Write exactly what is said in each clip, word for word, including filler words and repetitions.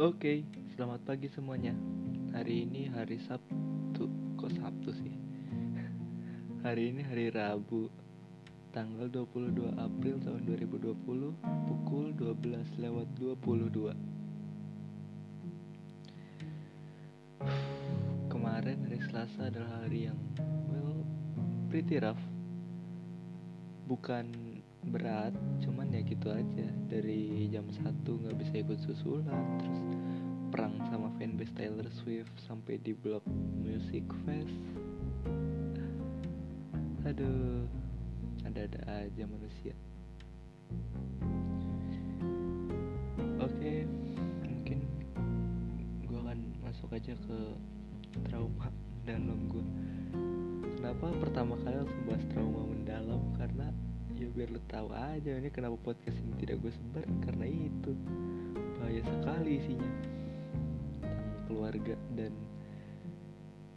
Oke, okay, selamat pagi semuanya. Hari ini hari Sabtu. Kok Sabtu sih? Hari ini hari Rabu, tanggal dua puluh dua April tahun dua ribu dua puluh, pukul dua belas lewat dua puluh dua. Kemarin hari Selasa adalah hari yang well, pretty rough. Bukan berat, cuman ya gitu aja. Dari jam satu gak bisa ikut susulan, terus perang sama fanbase Taylor Swift sampai di blok Music Fest. Aduh, ada-ada aja manusia. Oke, mungkin gue akan masuk aja ke trauma mendalam gue. Kenapa pertama kali langsung bahas trauma mendalam? Karena ya biar lo tahu aja ini kenapa podcast ini tidak gue sebar, karena itu bahaya sekali isinya tentang keluarga dan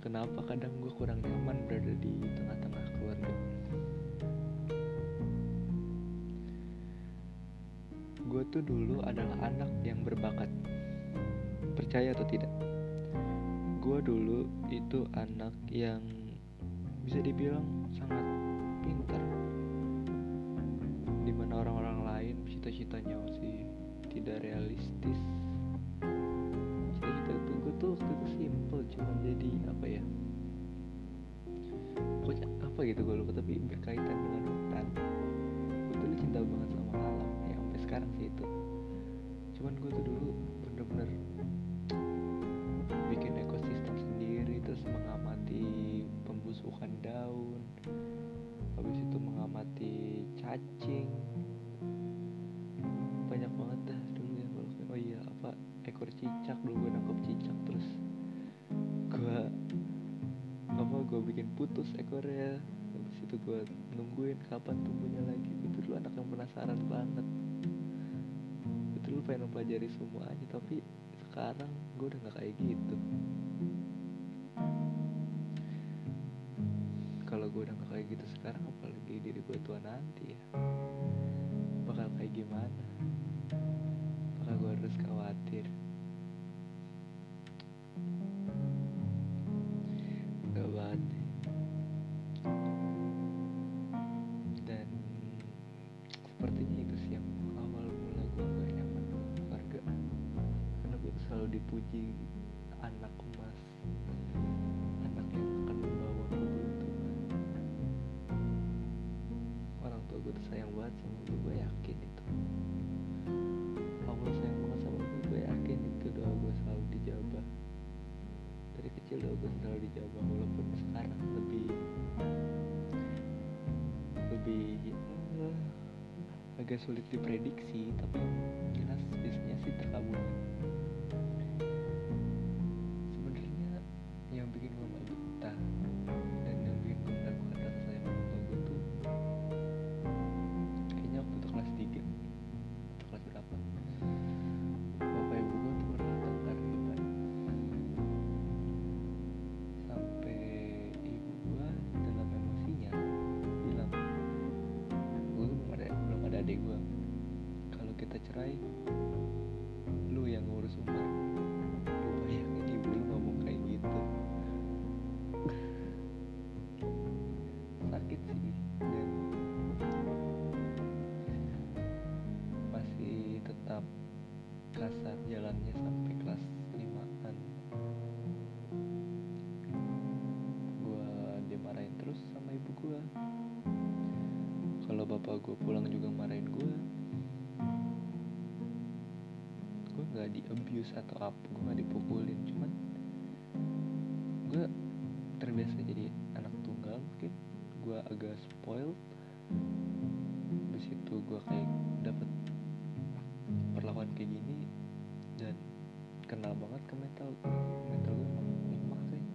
kenapa kadang gue kurang nyaman berada di tengah-tengah keluarga. Gue tuh dulu adalah anak yang berbakat, percaya atau tidak. Gue dulu itu anak yang bisa dibilang sangat pintar, dimana orang-orang lain cita-citanya masih tidak realistis. Cita-cita itu gue tuh waktu itu simple, cuma jadi apa ya, pokoknya apa gitu gue lupa, tapi berkaitan dengan hutan. Gue tuh cinta banget sama alam ya sampai sekarang sih itu. Cuman gue tuh dulu bener-bener bikin ekosistem sendiri, terus mengamati pembusukan daun, habis itu mengamati cacing. Banyak banget dah dulu ya. Oh iya, apa ekor cicak dulu gue nangkep cicak, terus gue apa gue bikin putus ekornya. Habis itu gue nungguin kapan tumbuhnya lagi. Itu dulu anak yang penasaran banget. Itu dulu pengen mempelajari semuanya, tapi sekarang gue udah nggak kayak gitu. Kalau gue udah gak kayak gitu sekarang, apalagi diri gue tua nanti ya, bakal kayak gimana? Apakah gue harus khawatir? Gak banget. Dan sepertinya itu sih yang awal mula gue gak nyaman dengan keluarga, karena gue selalu dipuji anak emas, anak yang akan membawa gue. Gue tuh sayang banget sama gue, gue yakin itu. Allah sayang banget sama gue, gue yakin itu. Doa gue selalu dijabah. Dari kecil doa gue selalu dijabah, walaupun sekarang lebih lebih ya, agak sulit diprediksi, tapi jelas biasanya sih terkabul. Sebenarnya yang bikin gue gak betah dan yang bikin gue melakukan rasa sayang sama gue tuh berapa bapak ibu gue tuh pernah tengkar gitu, sampai ibu gue dalam emosinya bilang, gue belum ada belum ada adik gue, kalau kita cerai lu yang ngurus rumah. Lu bayangin ibu lu ngomong kayak gitu, sakit sih. Dan tetap kasar jalannya sampai kelas limaan. Gue dimarahin terus sama ibu gue. Kalau bapak gue pulang juga marahin gue. Gue nggak di abuse atau apa, gue nggak dipukulin, cuman gue terbiasa jadi anak tunggal mungkin. Gue agak spoiled. Habis itu gue kayak dapet perlawan kayak gini dan kenal banget ke mental mental gue emang lemah kayak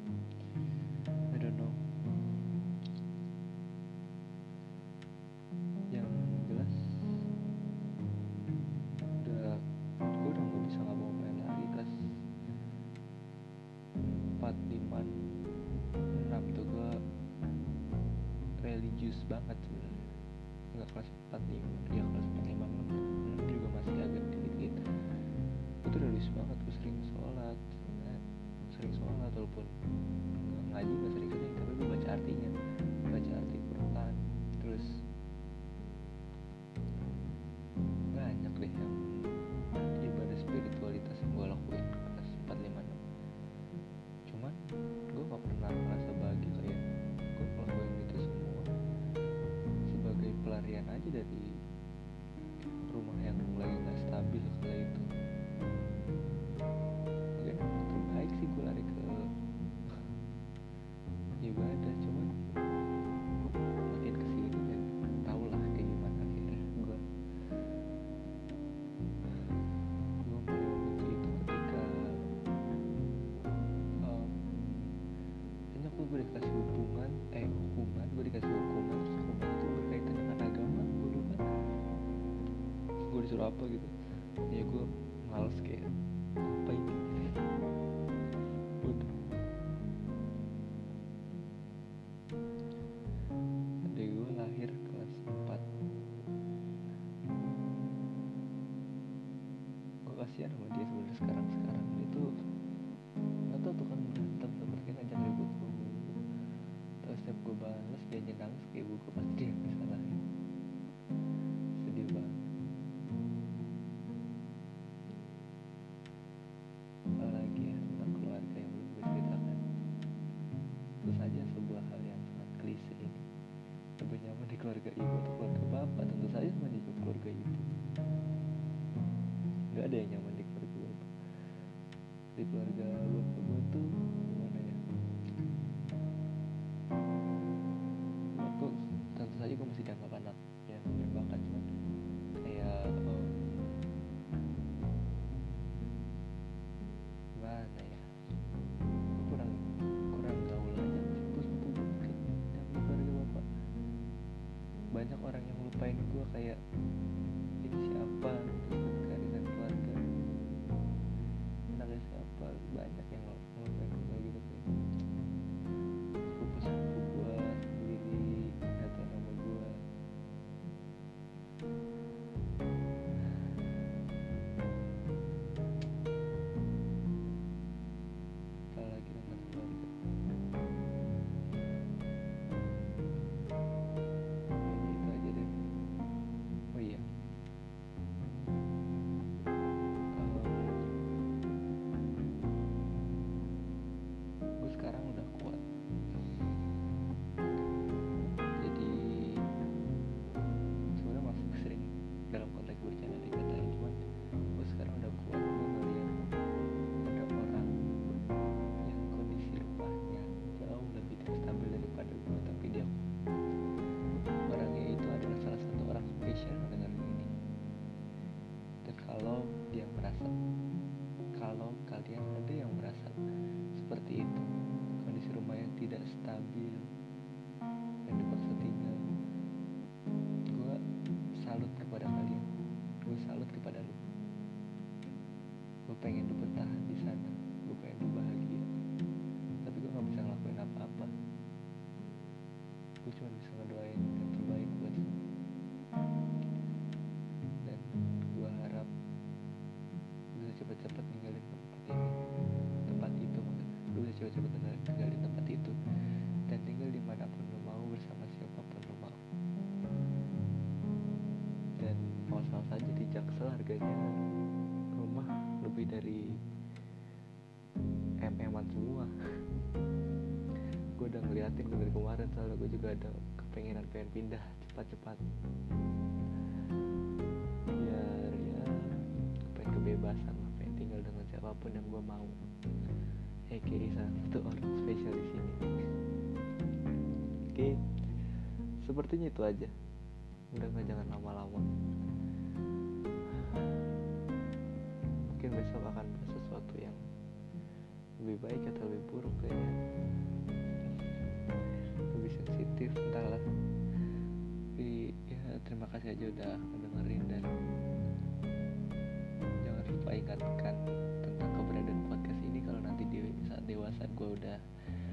I don't know. Yang jelas udah gue udah nggak bisa ngapa-ngapain lagi. Kelas empat lima enam tuh gue religius banget sebenarnya. Nggak kelas empat lima, dia kelas empat lima enam juga masih agak dikit gitu. Itu udah lulus banget, gue sering sholat walaupun ngaji nggak sering-sering, tapi gue baca artinya, baca arti Quran. Terus banyak deh yang ibadah spiritualitas yang gue lakuin kelas empat lima enam, cuman gue nggak pernah merasa bahagia. Kayak gue ngelakuin itu semua sebagai pelarian aja dari rumah yang mulai nggak stabil kala itu. Sih gue lari ke ibadah, cuman makin kesini dan tau lah kayak gimana. Akhirnya gue gue mulai itu ketika um, banyak gue dikasih hubungan eh hukuman gue dikasih hukuman terus hukuman itu berkaitan dengan agama. Gue lupa gue disuruh apa gitu ya, gue males kayak apa ini. Kasihan sama dia sebenarnya sekarang-sekarang itu, nggak tahu tuh kan berantem seperti ngajak ribut gue mulu. Terus setiap gue balas dia nangis kayak gue pasti dia kesalahin. Sedih banget. Apalagi ya tentang keluarga yang belum gue ceritakan. Itu saja sebuah hal yang sangat klise ini. Lebih nyaman di keluarga ibu atau keluarga bapak? Tentu saja sama di keluarga ibu. Gak ada yang nyaman di keluarga gue. Di keluarga bapak gue tuh gimana ya, aku tentu saja gue masih dianggap anak ya, bahkan cuman kayak oh, gimana ya, kurang kurang gaul aja. Sepupu-sepupu gue mungkin dan di keluarga bapak banyak orang yang lupain gue, kayak ini siapa gitu. Banyak yang ngelakuin gue gitu sih. Sepupu-sepupu gue sendiri gak tau nama gue. Apalagi tentang keluarga, jadi itu aja deh. Oh iya, sekarang udah kuat. Jadi sebenarnya masih sering dalam konteks bercanda dikatain, cuman gue sekarang udah kuat. Gue ngeliat ada orang yang kondisi rumahnya jauh lebih stabil daripada gue, tapi dia orangnya itu adalah salah satu orang spesial dengan ini. Dan kalau dia merasa, kalau kalian ada yang merasa seperti itu, kondisi rumah yang tidak stabil dan dipaksa tinggal, gue salut kepada kalian, gue salut kepada lu. Gue pengen lu bertahan di sana, gue pengen lu bahagia, tapi gue nggak bisa ngelakuin apa-apa. Gue cuma bisa ngedoain yang terbaik buat lu. Dan gue harap bisa cepat-cepat ninggalin tempat ini, tempat itu. Lu bisa coba-coba tinggal di tempat itu dan tinggal dimanapun lu mau, bersama siapapun lu mau, dan mau salah saja di Jaksel harganya rumah lebih dari em em an semua. Gue udah ngeliatin gue dari kemarin, soalnya gue juga ada kepengenan pengen pindah cepat-cepat biar ya pengen kebebasan lah, pengen tinggal dengan siapapun yang gue mau. Oke, satu orang spesial di sini. Oke, sepertinya itu aja. Mudah-mudahan jangan lama-lama. Mungkin besok akan bahas sesuatu yang lebih baik atau lebih buruk kayaknya. Lebih sensitif, entahlah. Jadi ya, terima kasih aja udah mendengarin, dan jangan lupa ingatkan tentang keberadaan podcast ini kalau nanti di saat dewasa gue udah